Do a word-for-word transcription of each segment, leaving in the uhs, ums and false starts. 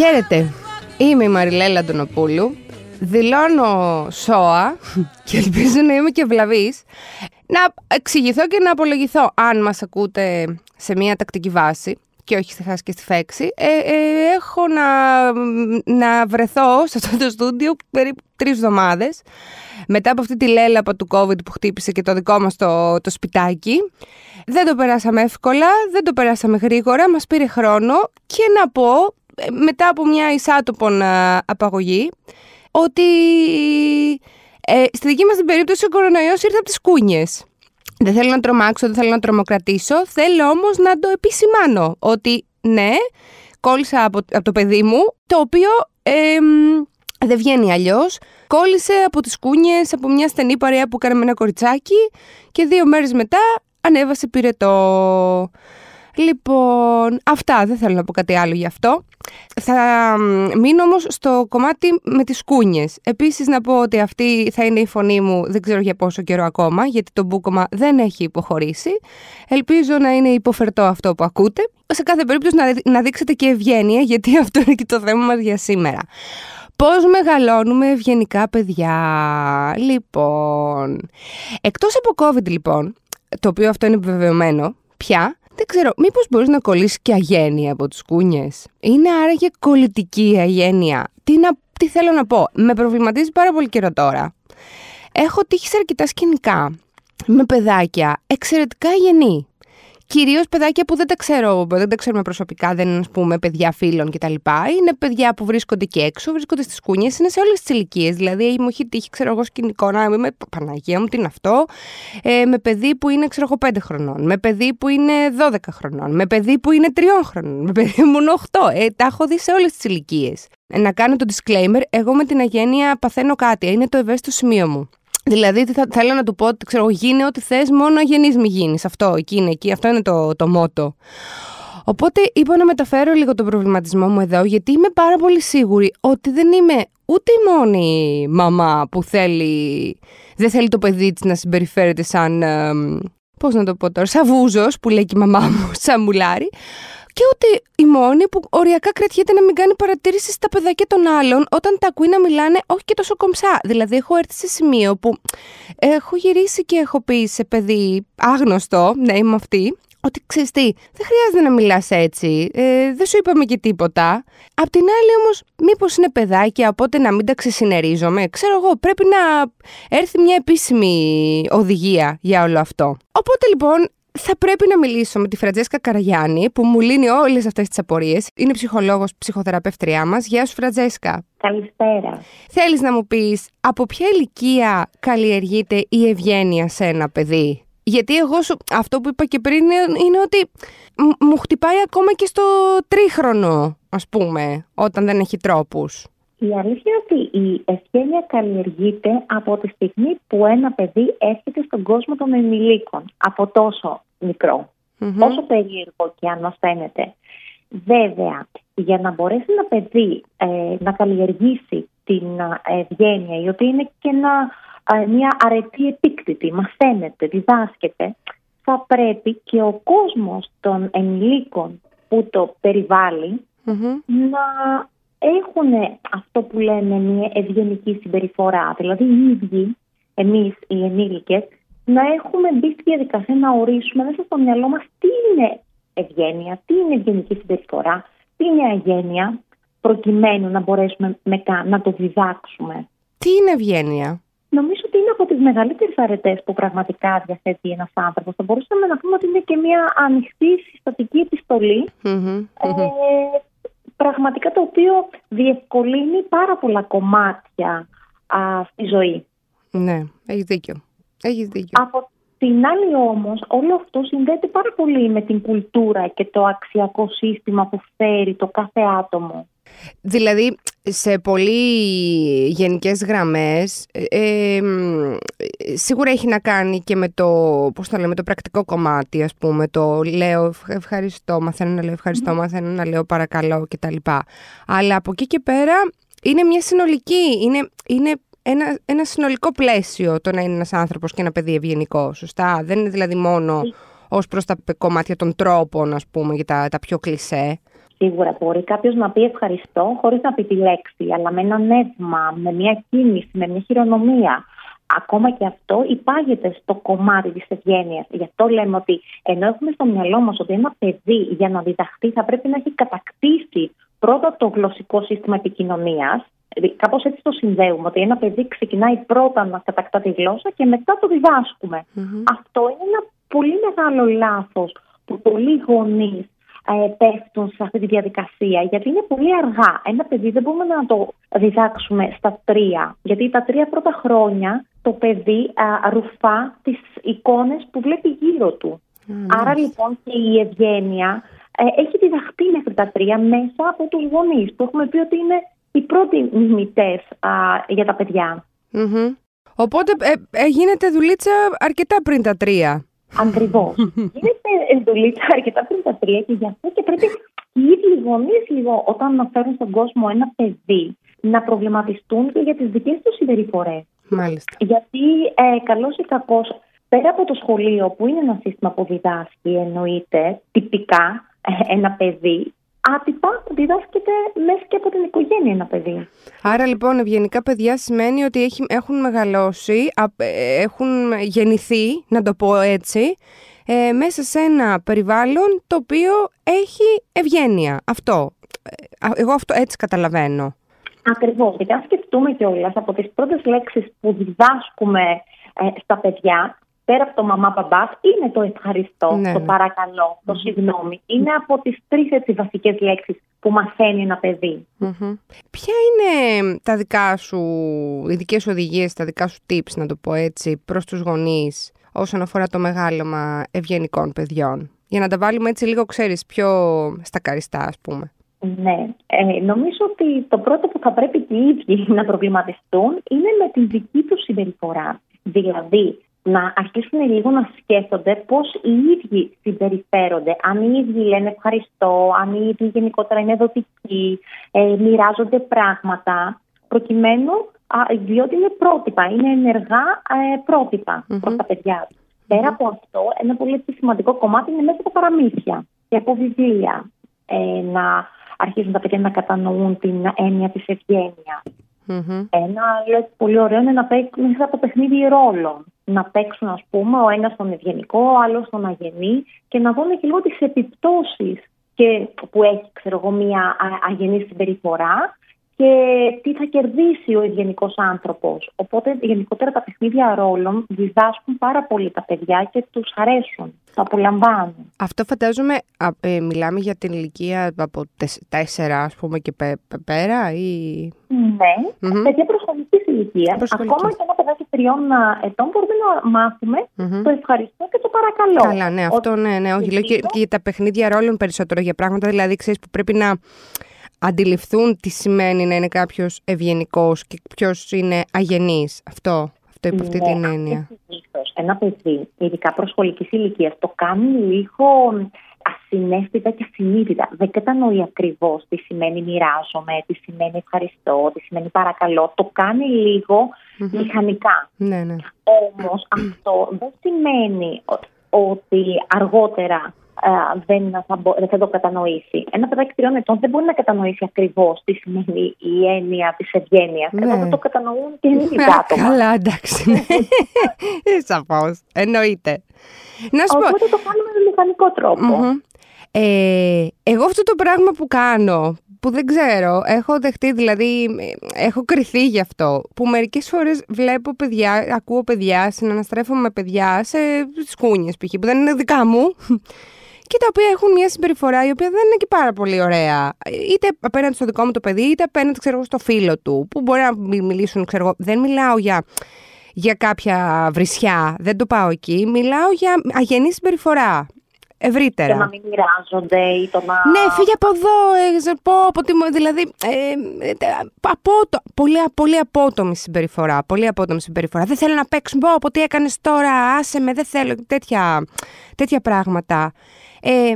Χαίρετε, είμαι η Μαριλέλα Αντονοπούλου, δηλώνω σώα και ελπίζω να είμαι και ευλαβής, να εξηγηθώ και να απολογηθώ αν μας ακούτε σε μια τακτική βάση και όχι στη χάση και στη φέξη. Ε, ε, έχω να, να βρεθώ σε αυτό το στούντιο περίπου τρεις εβδομάδες μετά από αυτή τη λέλαπα του COVID που χτύπησε και το δικό μας το, το σπιτάκι. Δεν το περάσαμε εύκολα, δεν το περάσαμε γρήγορα, μας πήρε χρόνο και να πω μετά από μια εισάτοπον απαγωγή ότι ε, στη δική μας την περίπτωση ο κορονοϊός ήρθε από τις κούνιες. Δεν θέλω να τρομάξω, δεν θέλω να τρομοκρατήσω, θέλω όμως να το επισημάνω ότι ναι, κόλλησα από, από το παιδί μου, το οποίο ε, δεν βγαίνει αλλιώς. Κόλλησε από τις κούνιες, από μια στενή παρέα που κάναμε ένα κοριτσάκι και δύο μέρες μετά ανέβασε πυρετό. Λοιπόν, αυτά, δεν θέλω να πω κάτι άλλο γι' αυτό. Θα μείνω όμως στο κομμάτι με τις κούνιες. Επίσης να πω ότι αυτή θα είναι η φωνή μου, δεν ξέρω για πόσο καιρό ακόμα, γιατί το μπούκωμα δεν έχει υποχωρήσει. Ελπίζω να είναι υποφερτό αυτό που ακούτε. Σε κάθε περίπτωση να δείξετε και ευγένεια, γιατί αυτό είναι και το θέμα μας για σήμερα. Πώς μεγαλώνουμε ευγενικά παιδιά. Λοιπόν, εκτός από COVID λοιπόν, το οποίο αυτό είναι επιβεβαιωμένο πια, δεν ξέρω, μήπως μπορείς να κολλήσεις και αγένεια από τις κούνιες. Είναι άραγε κολλητική αγένεια. Τι, να, τι θέλω να πω. Με προβληματίζει πάρα πολύ καιρό τώρα. Έχω τύχει σε αρκετά σκηνικά με παιδάκια εξαιρετικά αγενή. Κυρίως παιδάκια που δεν τα ξέρω, δεν τα ξέρουμε προσωπικά, δεν είναι ας πούμε παιδιά φίλων κτλ. Είναι παιδιά που βρίσκονται και έξω, βρίσκονται στις κούνιες, είναι σε όλες τις ηλικίες. Δηλαδή, μου έχει τύχει, ξέρω εγώ, σκηνικό να είμαι, Παναγία μου, τι είναι αυτό, ε, με παιδί που είναι, ξέρω εγώ, πέντε χρονών, με παιδί που είναι δώδεκα χρονών, με παιδί που είναι τρία χρονών, με παιδί που είναι οκτώ. Ε, τα έχω δει σε όλες τις ηλικίες. Ε, να κάνω το disclaimer, εγώ με την αγένεια παθαίνω κάτι, είναι το ευαίσθητο σημείο μου. Δηλαδή, θα, θέλω να του πω ότι ξέρω, γίνε ό,τι θες, μόνο αγενής μη γίνεις. Αυτό, εκείνη, εκεί, αυτό είναι το, το μότο. Οπότε είπα να μεταφέρω λίγο τον προβληματισμό μου εδώ, γιατί είμαι πάρα πολύ σίγουρη ότι δεν είμαι ούτε η μόνη μαμά που θέλει, δεν θέλει το παιδί της να συμπεριφέρεται σαν, ε, πώς να το πω τώρα, σαν βούζος που λέει και η μαμά μου, σαν μουλάρι. Και ούτε η μόνη που οριακά κρατιέται να μην κάνει παρατήρηση στα παιδάκια των άλλων όταν τα ακούει να μιλάνε όχι και τόσο κομψά. Δηλαδή, έχω έρθει σε σημείο που έχω γυρίσει και έχω πει σε παιδί άγνωστο, ναι, είμαι αυτή, ότι ξέρεις τι, δεν χρειάζεται να μιλάς έτσι, ε, δεν σου είπαμε και τίποτα. Απ' την άλλη όμως, μήπως είναι παιδάκια, οπότε να μην τα ξεσυνερίζομαι. Ξέρω εγώ, πρέπει να έρθει μια επίσημη οδηγία για όλο αυτό. Οπότε λοιπόν, θα πρέπει να μιλήσω με τη Φραντζέσκα Καραγιάννη που μου λύνει όλες αυτές τις απορίες. Είναι ψυχολόγος, ψυχοθεραπεύτριά μας. Γεια σου Φραντζέσκα. Καλησπέρα. Θέλεις να μου πεις από ποια ηλικία καλλιεργείται η ευγένεια σε ένα παιδί? Γιατί εγώ σου, αυτό που είπα και πριν είναι ότι μου χτυπάει ακόμα και στο τρίχρονο ας πούμε όταν δεν έχει τρόπους. Η αλήθεια είναι ότι η ευγένεια καλλιεργείται από τη στιγμή που ένα παιδί έρχεται στον κόσμο των ενηλίκων, από τόσο μικρό, mm-hmm. όσο περίεργο και αν μας φαίνεται. Βέβαια, για να μπορέσει ένα παιδί ε, να καλλιεργήσει την ευγένεια, η οποία είναι και ένα, ε, μια αρετή επίκτητη, μαθαίνεται, διδάσκεται, θα πρέπει και ο κόσμος των ενηλίκων που το περιβάλλει mm-hmm. να έχουν αυτό που λέμε μια ευγενική συμπεριφορά. Δηλαδή οι ίδιοι, εμείς οι ενήλικες, να έχουμε μπει στη διαδικασία να ορίσουμε μέσα στο μυαλό μας τι είναι ευγένεια, τι είναι ευγενική συμπεριφορά, τι είναι αγένεια, προκειμένου να μπορέσουμε μετά να το διδάξουμε. Τι είναι ευγένεια? Νομίζω ότι είναι από τις μεγαλύτερες αρετές που πραγματικά διαθέτει ένας άνθρωπος. Θα μπορούσαμε να πούμε ότι είναι και μια ανοιχτή συστατική επιστολή. Mm-hmm, mm-hmm. Ε, Πραγματικά το οποίο διευκολύνει πάρα πολλά κομμάτια α, στη ζωή. Ναι, έχεις δίκιο. Έχεις δίκιο. Από την άλλη όμως, όλο αυτό συνδέεται πάρα πολύ με την κουλτούρα και το αξιακό σύστημα που φέρει το κάθε άτομο. Δηλαδή, σε πολύ γενικές γραμμές, ε, σίγουρα έχει να κάνει και με το, πώς το λέμε, το πρακτικό κομμάτι, ας πούμε, το λέω ευχαριστώ, μαθαίνω να λέω ευχαριστώ, μαθαίνω να λέω παρακαλώ κτλ. Αλλά από εκεί και πέρα είναι μια συνολική, είναι, είναι ένα, ένα συνολικό πλαίσιο το να είναι ένας άνθρωπος και ένα παιδί ευγενικό, σωστά. Δεν είναι δηλαδή μόνο ως προς τα κομμάτια των τρόπων, ας πούμε, για τα, τα πιο κλισέ. Σίγουρα μπορεί κάποιος να πει ευχαριστώ χωρίς να πει τη λέξη, αλλά με ένα νεύμα, με μια κίνηση, με μια χειρονομία. Ακόμα και αυτό υπάγεται στο κομμάτι της ευγένειας. Γι' αυτό λέμε ότι ενώ έχουμε στο μυαλό μας ότι ένα παιδί για να διδαχτεί θα πρέπει να έχει κατακτήσει πρώτα το γλωσσικό σύστημα επικοινωνίας. Κάπως έτσι το συνδέουμε, ότι ένα παιδί ξεκινάει πρώτα να κατακτά τη γλώσσα και μετά το διδάσκουμε. Mm-hmm. Αυτό είναι ένα πολύ μεγάλο λάθος που πολλοί γονείς ε, πέφτουν σε αυτή τη διαδικασία, γιατί είναι πολύ αργά. Ένα παιδί δεν μπορούμε να το διδάξουμε στα τρία, γιατί τα τρία πρώτα χρόνια το παιδί α, ρουφά τις εικόνες που βλέπει γύρω του. Mm-hmm. Άρα λοιπόν και η ευγένεια ε, έχει διδαχτεί μέχρι τα τρία μέσα από τους γονείς, που έχουμε πει ότι είναι οι πρώτοι μιμητές για τα παιδιά. Mm-hmm. Οπότε ε, ε, γίνεται δουλίτσα αρκετά πριν τα τρία. Ακριβώς. Γίνεται δουλίτσα αρκετά πριν τα τρία και γι' αυτό και πρέπει οι ίδιοι γονείς λίγο όταν να φέρουν στον κόσμο ένα παιδί να προβληματιστούν και για τις δικές τους συμπεριφορές. Μάλιστα. Γιατί ε, καλώς ή κακώς πέρα από το σχολείο που είναι ένα σύστημα που διδάσκει εννοείται τυπικά ε, ένα παιδί, άτυπα διδάσκεται μέσα και από την οικογένεια ένα παιδί. Άρα λοιπόν ευγενικά παιδιά σημαίνει ότι έχει, έχουν μεγαλώσει, έχουν γεννηθεί, να το πω έτσι, ε, μέσα σε ένα περιβάλλον το οποίο έχει ευγένεια. Αυτό, εγώ αυτό έτσι καταλαβαίνω. Ακριβώς, γιατί αν σκεφτούμε κιόλας από τις πρώτες λέξεις που διδάσκουμε ε, στα παιδιά, πέρα από το μαμά-μπαμπάς, είναι το ευχαριστώ, ναι, το παρακαλώ, το συγγνώμη. Mm-hmm. Είναι από τις τρεις έτσι βασικές λέξεις που μαθαίνει ένα παιδί. Mm-hmm. Ποια είναι τα δικά σου, οι δικές σου οδηγίες, τα δικά σου tips, να το πω έτσι, προς τους γονείς όσον αφορά το μεγάλωμα ευγενικών παιδιών? Για να τα βάλουμε έτσι λίγο, ξέρεις, πιο στα καριστά, ας πούμε. Ναι, ε, νομίζω ότι το πρώτο που θα πρέπει και οι ίδιοι να προβληματιστούν είναι με τη δική τους συμπεριφορά. Δηλαδή, να αρχίσουν λίγο να σκέφτονται πώς οι ίδιοι συμπεριφέρονται. Αν οι ίδιοι λένε ευχαριστώ, αν οι ίδιοι γενικότερα είναι δοτικοί, ε, μοιράζονται πράγματα, προκειμένου, α, διότι είναι πρότυπα, είναι ενεργά ε, πρότυπα mm-hmm. προς τα παιδιά. Mm-hmm. Πέρα από αυτό, ένα πολύ σημαντικό κομμάτι είναι μέσα από παραμύθια και από βιβλία. Ε, να αρχίσουν τα παιδιά να κατανοούν την έννοια της ευγένειας. Mm-hmm. Ένα λέω, πολύ ωραίο είναι να παίξουν μέσα από παιχνίδι ρόλων. Να παίξουν, ας πούμε, ο ένας τον ευγενικό, ο άλλος τον αγενή και να δουν και λίγο τις επιπτώσεις και, που έχει, ξέρω εγώ, μια αγενή συμπεριφορά και τι θα κερδίσει ο ευγενικός άνθρωπος. Οπότε, γενικότερα, τα παιχνίδια ρόλων διδάσκουν πάρα πολύ τα παιδιά και τους αρέσουν, τα απολαμβάνουν. Αυτό φαντάζομαι, α, ε, μιλάμε για την ηλικία από τέσσερα, ας πούμε, και πέ, πέρα, ή... Ναι, mm-hmm. παιδιά προσχολικής ηλικίας. Ακόμα και ένα παιδάκι τριών ετών μπορούμε να μάθουμε mm-hmm. το ευχαριστώ και το παρακαλώ. Καλά, ναι, αυτό, ναι, ναι, όχι, λέω και, και τα παιχνίδια ρόλων περισσότερο για πράγματα, δηλαδή, ξέρεις, που πρέπει να... αντιληφθούν τι σημαίνει να είναι κάποιος ευγενικός και ποιος είναι αγενής. Αυτό, αυτό υπό αυτή ναι, την έννοια. Ένα παιδί, ειδικά προσχολικής ηλικίας, το κάνει λίγο ασυναίσθητα και ασυνείδητα. Δεν κατανοεί ακριβώς τι σημαίνει μοιράζομαι, τι σημαίνει ευχαριστώ, τι σημαίνει παρακαλώ. Το κάνει λίγο mm-hmm. μηχανικά. Ναι, ναι. Όμως αυτό δεν σημαίνει ότι αργότερα Uh, δεν θα, μπο- δεν θα το κατανοήσει. Ένα παιδάκι τριών ετών δεν μπορεί να κατανοήσει ακριβώς τι σημαίνει η έννοια της ευγένειας. Ναι. Εδώ το κατανοούν και ενήλικα άτομα. Καλά, εντάξει. Ναι. Σαφώς. Εννοείται. Να σου Οπότε πω... το κάνουμε με μηχανικό τρόπο. Mm-hmm. Ε, εγώ αυτό το πράγμα που κάνω, που δεν ξέρω, έχω δεχτεί, δηλαδή, έχω κριθεί γι' αυτό, που μερικές φορές βλέπω παιδιά, ακούω παιδιά, συναναστρέφομαι με παιδιά σε σκούνιες π.χ. που δεν είναι δικά μου, και τα οποία έχουν μια συμπεριφορά η οποία δεν είναι και πάρα πολύ ωραία. Είτε απέναντι στο δικό μου το παιδί, είτε απέναντι, ξέρω, στο φίλο του, που μπορεί να μιλήσουν, ξέρω, δεν μιλάω για, για κάποια βρισιά, δεν το πάω εκεί, μιλάω για αγενή συμπεριφορά. Ευρύτερα. Και να μην μοιράζονται ή το να... Ναι, φύγε από εδώ, ε, πω, από τι, δηλαδή, ε, ε, απότο, πολύ, πολύ απότομη συμπεριφορά, πολύ απότομη συμπεριφορά. Δεν θέλω να παίξουν, πω, από τι έκανες τώρα, άσε με, δεν θέλω, τέτοια, τέτοια πράγματα. Ε,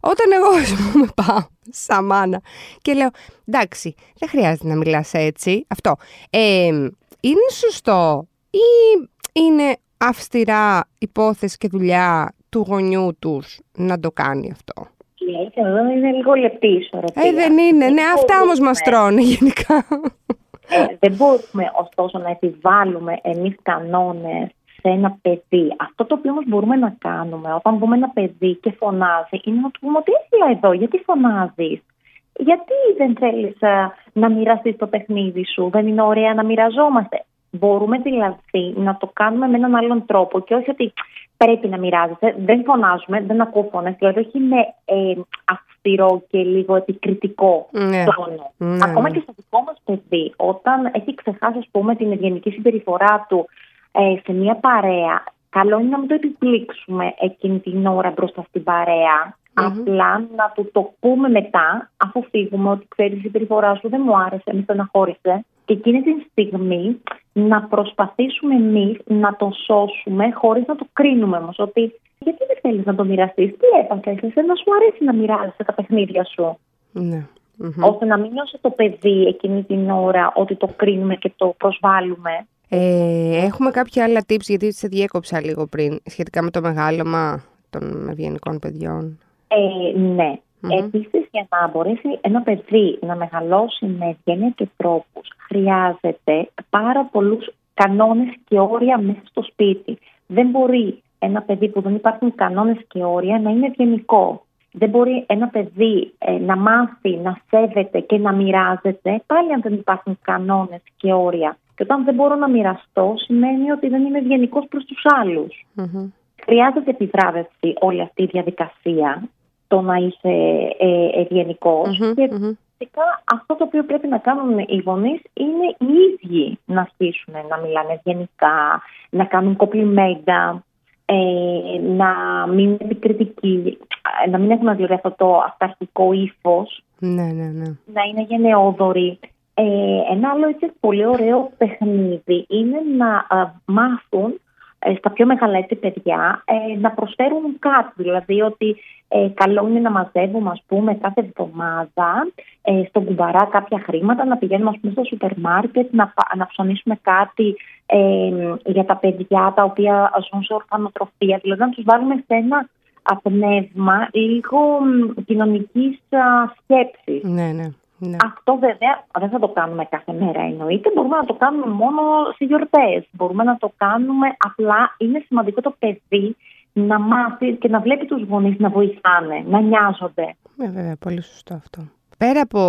όταν εγώ, ας πούμε, πάω σαν μάνα και λέω, εντάξει, δεν χρειάζεται να μιλάς έτσι, αυτό, ε, είναι σωστό ή είναι αυστηρά υπόθεση και δουλειά του γονιού τους να το κάνει αυτό? λέει, και εδώ είναι λίγο λεπτή η ισορροπία. Ε, δεν είναι. Δεν ναι, αυτά όμως μας τρώνε γενικά. Ε, δεν μπορούμε ωστόσο να επιβάλλουμε εμείς κανόνες σε ένα παιδί. Αυτό το οποίο όμως μπορούμε να κάνουμε όταν μπούμε ένα παιδί και φωνάζει είναι να του πούμε ότι έλα εδώ, γιατί φωνάζεις, γιατί δεν θέλεις να μοιραστείς το παιχνίδι σου, δεν είναι ωραία να μοιραζόμαστε. Μπορούμε δηλαδή να το κάνουμε με έναν άλλον τρόπο και όχι ότι πρέπει να μοιράζεσαι, δεν φωνάζουμε, δεν ακούω φωνές, δηλαδή όχι είναι ε, αυστηρό και λίγο επικριτικό ναι. τόνο. Ναι. Ακόμα και στο δικό μας παιδί, όταν έχει ξεχάσει ας πούμε, την ευγενική συμπεριφορά του ε, σε μια παρέα, καλό είναι να μην το επιπλήξουμε εκείνη την ώρα μπροστά στην παρέα. Mm-hmm. Απλά να του το πούμε μετά, αφού φύγουμε, ότι ξέρεις η συμπεριφορά σου δεν μου άρεσε, μη στεναχώρησε. Και εκείνη την στιγμή να προσπαθήσουμε εμείς να τον σώσουμε, χωρίς να το κρίνουμε όμως. Ότι γιατί δεν θέλεις να το μοιραστείς, τι έπαθες, εσένα σου αρέσει να μοιράζεσαι τα παιχνίδια σου. Ναι. Mm-hmm. Ώστε να μην νιώσει το παιδί εκείνη την ώρα ότι το κρίνουμε και το προσβάλλουμε. Ε, έχουμε κάποια άλλα tips, γιατί σε διέκοψα λίγο πριν, σχετικά με το μεγάλωμα των ευγενικών παιδιών. Ε, ναι. Mm-hmm. Επίσης, για να μπορέσει ένα παιδί να μεγαλώσει με ευγένεια και τρόπους, χρειάζεται πάρα πολλούς κανόνες και όρια μέσα στο σπίτι. Δεν μπορεί ένα παιδί που δεν υπάρχουν κανόνες και όρια να είναι ευγενικό. Δεν μπορεί ένα παιδί ε, να μάθει, να σέβεται και να μοιράζεται, πάλι αν δεν υπάρχουν κανόνες και όρια. Και όταν δεν μπορώ να μοιραστώ, σημαίνει ότι δεν είμαι ευγενικός προς τους άλλους. Mm-hmm. Χρειάζεται επιβράβευση όλη αυτή η διαδικασία, το να είσαι ε, ευγενικός. Mm-hmm, και φυσικά mm-hmm. αυτό το οποίο πρέπει να κάνουν οι γονείς είναι οι ίδιοι να αρχίσουν να μιλάνε ευγενικά, να κάνουν κοπλιμέντα, ε, να μην επικριτικοί, να μην έχουν δηλαδή αυτό το αυταρχικό ύφος, ναι, ναι, ναι. να είναι γενναιόδοροι. Ε, ένα άλλο έτσι, πολύ ωραίο παιχνίδι είναι να α, μάθουν στα πιο μεγάλα έτσι παιδιά ε, να προσφέρουν κάτι. Δηλαδή ότι ε, καλό είναι να μαζεύουμε ας πούμε, κάθε εβδομάδα ε, στον κουμπαρά κάποια χρήματα, να πηγαίνουμε ας πούμε, στο σούπερ μάρκετ, να, να ψωνίσουμε κάτι ε, για τα παιδιά τα οποία ζουν σε ορφανοτροφία. Δηλαδή να τους βάλουμε σε ένα πνεύμα λίγο κοινωνικής σκέψης. Ναι, ναι. Ναι. Αυτό βέβαια δεν θα το κάνουμε κάθε μέρα εννοείται, μπορούμε να το κάνουμε μόνο σε γιορτές, μπορούμε να το κάνουμε απλά, είναι σημαντικό το παιδί να μάθει και να βλέπει τους γονείς να βοηθάνε, να νοιάζονται. Ναι βέβαια, πολύ σωστό αυτό. Πέρα από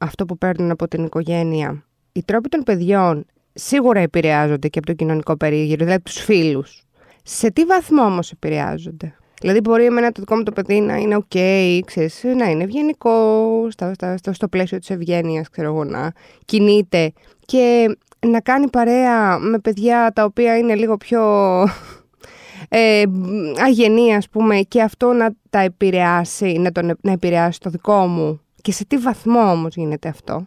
αυτό που παίρνουν από την οικογένεια, οι τρόποι των παιδιών σίγουρα επηρεάζονται και από το κοινωνικό περίγυρο, δηλαδή από τους φίλους. Σε τι βαθμό όμως επηρεάζονται? Δηλαδή, μπορεί εμένα το δικό μου το παιδί να είναι οκ, okay, ξέρεις, να είναι ευγενικό, στα, στα, στο, στο πλαίσιο της ευγένειας, ξέρω εγώ, να κινείται και να κάνει παρέα με παιδιά τα οποία είναι λίγο πιο ε, αγενή, ας πούμε, και αυτό να τα επηρεάσει, να, τον, να επηρεάσει το δικό μου. Και σε τι βαθμό όμως γίνεται αυτό?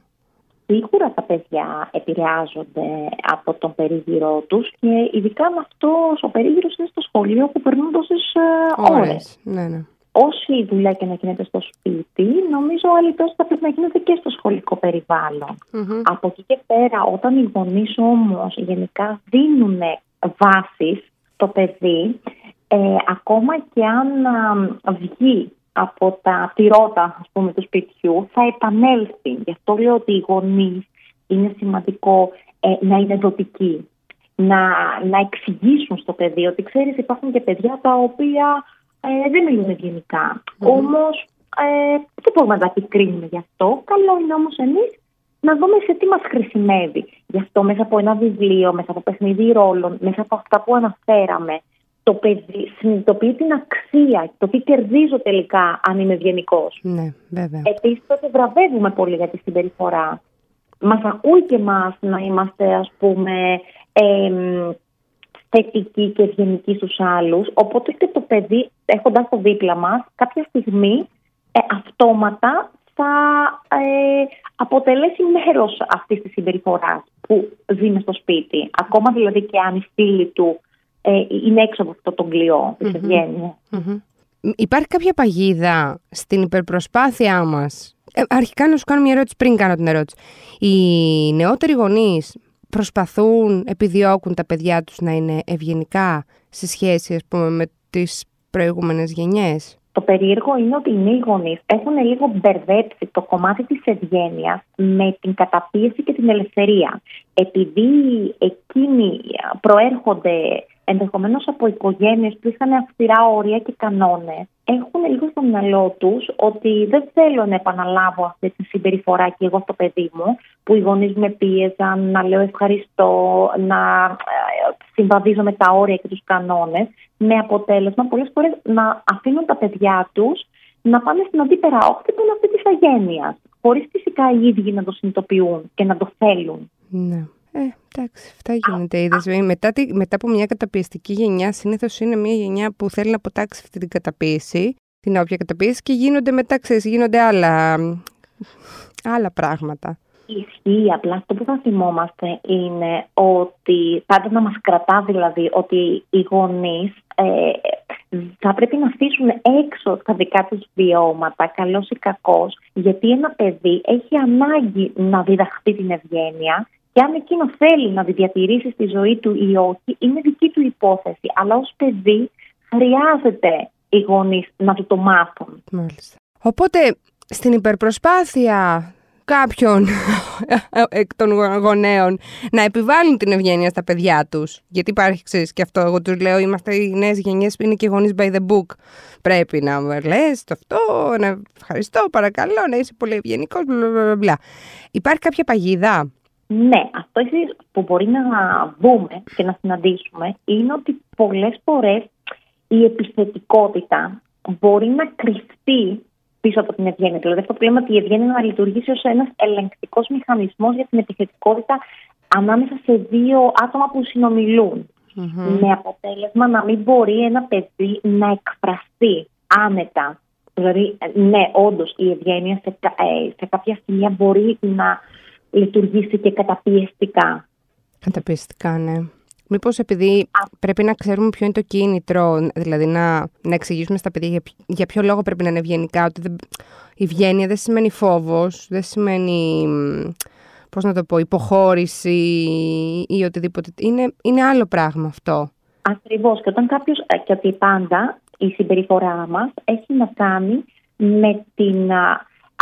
Σίγουρα τα παιδιά επηρεάζονται από τον περίγυρό τους και ειδικά με αυτό ο περίγυρος είναι στο σχολείο που περνούν τόσες ε, ώρες. Ναι, ναι. Όση δουλειά και να γίνεται στο σπίτι, νομίζω άλλη τόσο θα πρέπει να γίνεται και στο σχολικό περιβάλλον. Mm-hmm. Από εκεί και πέρα, όταν οι γονείς όμως γενικά δίνουν βάσεις στο παιδί, ε, ακόμα και αν ε, βγει από τα τυρώτα, ας πούμε, του σπιτιού, θα επανέλθει. Γι' αυτό λέω ότι οι γονείς είναι σημαντικό ε, να είναι δοτικοί. Να, να εξηγήσουν στο παιδί ότι, ξέρεις, υπάρχουν και παιδιά τα οποία ε, δεν μιλούν ευγενικά. Mm. Όμως, ε, δεν μπορούμε να τα επικρίνουμε γι' αυτό. Καλό είναι όμως εμείς να δούμε σε τι μας χρησιμεύει. Γι' αυτό μέσα από ένα βιβλίο, μέσα από παιχνίδι ρόλων, μέσα από αυτά που αναφέραμε, το παιδί συνειδητοποιεί την αξία, το τι κερδίζω τελικά αν είμαι ευγενικός. Ναι, βέβαια. Επίσης, τότε βραβεύουμε πολύ για τη συμπεριφορά. Μας ακούει και εμάς να είμαστε, ας πούμε, ε, θετικοί και ευγενικοί στους άλλους. Οπότε και το παιδί, έχοντας το δίπλα μας, κάποια στιγμή ε, αυτόματα θα ε, αποτελέσει μέρος αυτής της συμπεριφοράς που ζει μες στο σπίτι. Ακόμα δηλαδή και αν οι φίλοι του είναι έξω από αυτό το κλειό της ευγένειας. Mm-hmm. Υπάρχει κάποια παγίδα στην υπερπροσπάθειά μας? Ε, αρχικά να σου κάνω μια ερώτηση πριν κάνω την ερώτηση. Οι νεότεροι γονείς προσπαθούν, επιδιώκουν τα παιδιά τους να είναι ευγενικά σε σχέση, ας πούμε, με τις προηγούμενες γενιές? Το περίεργο είναι ότι οι νέοι γονείς έχουν λίγο μπερδέψει το κομμάτι της ευγένειας με την καταπίεση και την ελευθερία. Επειδή εκείνοι προέρχονται ενδεχομένως από οικογένειες που είχαν αυστηρά όρια και κανόνες, έχουν λίγο στο μυαλό τους ότι δεν θέλω να επαναλάβω αυτή τη συμπεριφορά και εγώ στο παιδί μου, που οι γονείς με πίεζαν να λέω ευχαριστώ, να συμβαδίζω με τα όρια και τους κανόνες, με αποτέλεσμα πολλές φορές να αφήνουν τα παιδιά τους να πάνε στην αντίπερα όκτυπον αυτή της αγένειας, χωρίς φυσικά οι ίδιοι να το συνειδητοποιούν και να το θέλουν. Ναι. Ε, εντάξει, αυτά γίνεται. Είδες, μετά, μετά από μια καταπιεστική γενιά, συνήθως είναι μια γενιά που θέλει να αποτάξει αυτή την καταπίεση, την όποια καταπίεση, και γίνονται μετά, ξέρεις, γίνονται άλλα, άλλα πράγματα. Ισχύει, απλά αυτό που θα θυμόμαστε είναι ότι πάντα να μας κρατά, δηλαδή, ότι οι γονείς ε, θα πρέπει να αφήσουν έξω τα δικά τους βιώματα, καλός ή κακός, γιατί ένα παιδί έχει ανάγκη να διδαχθεί την ευγένεια. Και αν εκείνο θέλει να τη διατηρήσει στη ζωή του ή όχι, είναι δική του υπόθεση. Αλλά ως παιδί χρειάζεται οι γονείς να του το μάθουν. Μάλιστα. Οπότε στην υπερπροσπάθεια κάποιων εκ των γονέων να επιβάλλουν την ευγένεια στα παιδιά τους. Γιατί υπάρχει, ξέρεις, και αυτό, εγώ τους λέω, είμαστε οι νέες γενιές που είναι και γονείς by the book. Πρέπει να μου λες το αυτό, να ευχαριστώ, παρακαλώ, να είσαι πολύ ευγενικός, μπλα. Υπάρχει κάποια παγίδα? Ναι, αυτό που μπορεί να δούμε και να συναντήσουμε είναι ότι πολλές φορές η επιθετικότητα μπορεί να κρυφτεί πίσω από την ευγένεια. Δηλαδή αυτό που λέμε ότι η ευγένεια να λειτουργήσει ως ένας ελεγκτικός μηχανισμός για την επιθετικότητα ανάμεσα σε δύο άτομα που συνομιλούν. Mm-hmm. Με αποτέλεσμα να μην μπορεί ένα παιδί να εκφραστεί άνετα. Δηλαδή ναι, όντως η ευγένεια σε, σε κάποια σημεία μπορεί να λειτουργήσει και καταπιεστικά. Καταπιεστικά, ναι. Μήπως επειδή Α. πρέπει να ξέρουμε ποιο είναι το κίνητρο, δηλαδή να, να εξηγήσουμε στα παιδιά για, για ποιο λόγο πρέπει να είναι ευγενικά, ότι δεν, η ευγένεια δεν σημαίνει φόβος, δεν σημαίνει, πώς να το πω, υποχώρηση ή οτιδήποτε. Είναι, είναι άλλο πράγμα αυτό. Ακριβώς. Και όταν κάποιος, και ότι πάντα η συμπεριφορά μας έχει να κάνει με την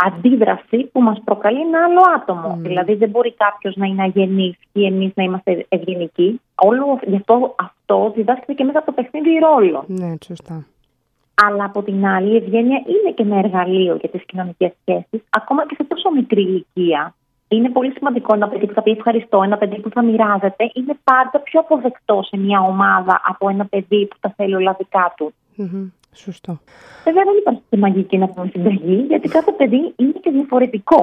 αντίδραση που μας προκαλεί ένα άλλο άτομο. Mm. Δηλαδή δεν μπορεί κάποιος να είναι αγενής ή εμείς να είμαστε ευγενικοί. Όλο γι' αυτό, αυτό διδάσκεται και μέσα από το παιχνίδι ρόλο. Ναι, σωστά. Αλλά από την άλλη η ευγένεια είναι και ένα εργαλείο για τις κοινωνικές σχέσεις, ακόμα και σε τόσο μικρή ηλικία. Είναι πολύ σημαντικό ένα παιδί που θα πει ευχαριστώ, ένα παιδί που θα μοιράζεται, είναι πάντα πιο αποδεκτό σε μια ομάδα από ένα παιδί που τα θέλει όλα δικά του. Mm-hmm. Σωστό. Βέβαια δεν υπάρχει τη μαγική να πούμε συνταγή, γιατί κάθε παιδί είναι και διαφορετικό.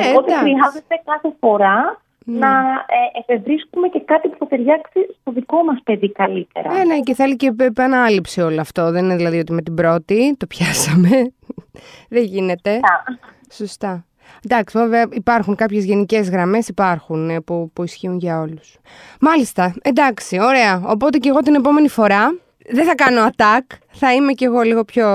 Ναι, οπότε εντάξει, χρειάζεται κάθε φορά ναι. να ε, εφευρίσκουμε και κάτι που θα ταιριάξει στο δικό μας παιδί καλύτερα. Ναι, ναι, και θέλει και επανάληψη όλο αυτό. Δεν είναι δηλαδή ότι με την πρώτη το πιάσαμε. Δεν γίνεται. Σωστά. Εντάξει, βέβαια υπάρχουν κάποιες γενικές γραμμές, υπάρχουν που, που ισχύουν για όλους. Μάλιστα. Εντάξει, ωραία. Οπότε και εγώ την επόμενη φορά δεν θα κάνω attack, θα είμαι κι εγώ λίγο πιο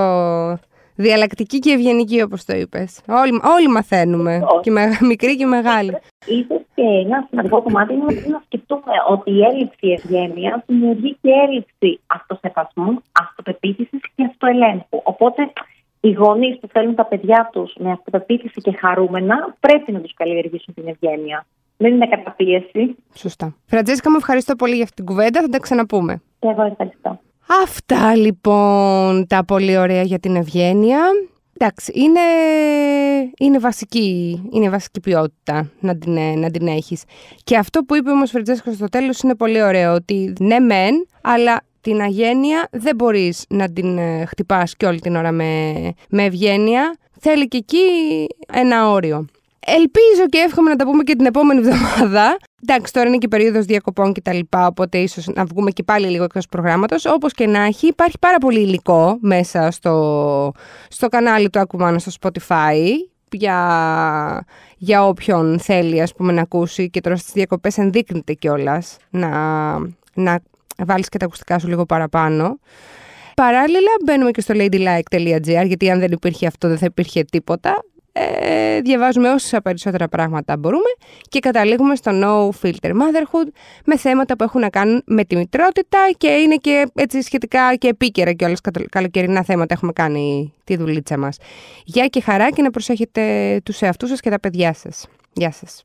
διαλλακτική και ευγενική, όπως το είπες. Όλοι, όλοι μαθαίνουμε, και με, μικροί και μεγάλοι. Ίσως και ένα σημαντικό κομμάτι είναι να σκεφτούμε ότι η έλλειψη ευγένειας δημιουργεί και έλλειψη αυτοσεβασμού, αυτοπεποίθησης και αυτοελέγχου. Οπότε οι γονείς που θέλουν τα παιδιά τους με αυτοπεποίθηση και χαρούμενα πρέπει να τους καλλιεργήσουν την ευγένεια. Δεν είναι καταπίεση. Σωστά. Φραντζέσκα, μου ευχαριστώ πολύ για αυτή την κουβέντα. Θα τα ξαναπούμε. Και εγώ ευχαριστώ. Αυτά λοιπόν τα πολύ ωραία για την ευγένεια. Εντάξει, είναι, είναι, βασική, είναι βασική ποιότητα να την, να την έχεις. Και αυτό που είπε όμως Φραντζέσκα στο τέλος είναι πολύ ωραίο, ότι ναι μεν, αλλά την αγένεια δεν μπορείς να την χτυπάς και όλη την ώρα με, με ευγένεια. Θέλει και εκεί ένα όριο. Ελπίζω και εύχομαι να τα πούμε και την επόμενη εβδομάδα. Εντάξει, τώρα είναι και περίοδος διακοπών και τα λοιπά, οπότε ίσως να βγούμε και πάλι λίγο εκτός προγράμματος. Όπως και να έχει, υπάρχει πάρα πολύ υλικό μέσα στο, στο κανάλι του Aquaman στο Spotify για, για όποιον θέλει, ας πούμε, να ακούσει. Και τώρα στις διακοπές ενδείκνεται κιόλας να, να βάλεις και τα ακουστικά σου λίγο παραπάνω. Παράλληλα, μπαίνουμε και στο ladylike τελεία τζι άρ, γιατί αν δεν υπήρχε αυτό δεν θα υπήρχε τίποτα. Ε, διαβάζουμε όσα περισσότερα πράγματα μπορούμε και καταλήγουμε στο No Filter Motherhood με θέματα που έχουν να κάνουν με τη μητρότητα και είναι και έτσι σχετικά και επίκαιρα και όλες καλοκαιρινά θέματα. Έχουμε κάνει τη δουλίτσα μας. Γεια και χαρά και να προσέχετε τους εαυτούς σας και τα παιδιά σας. Γεια σας.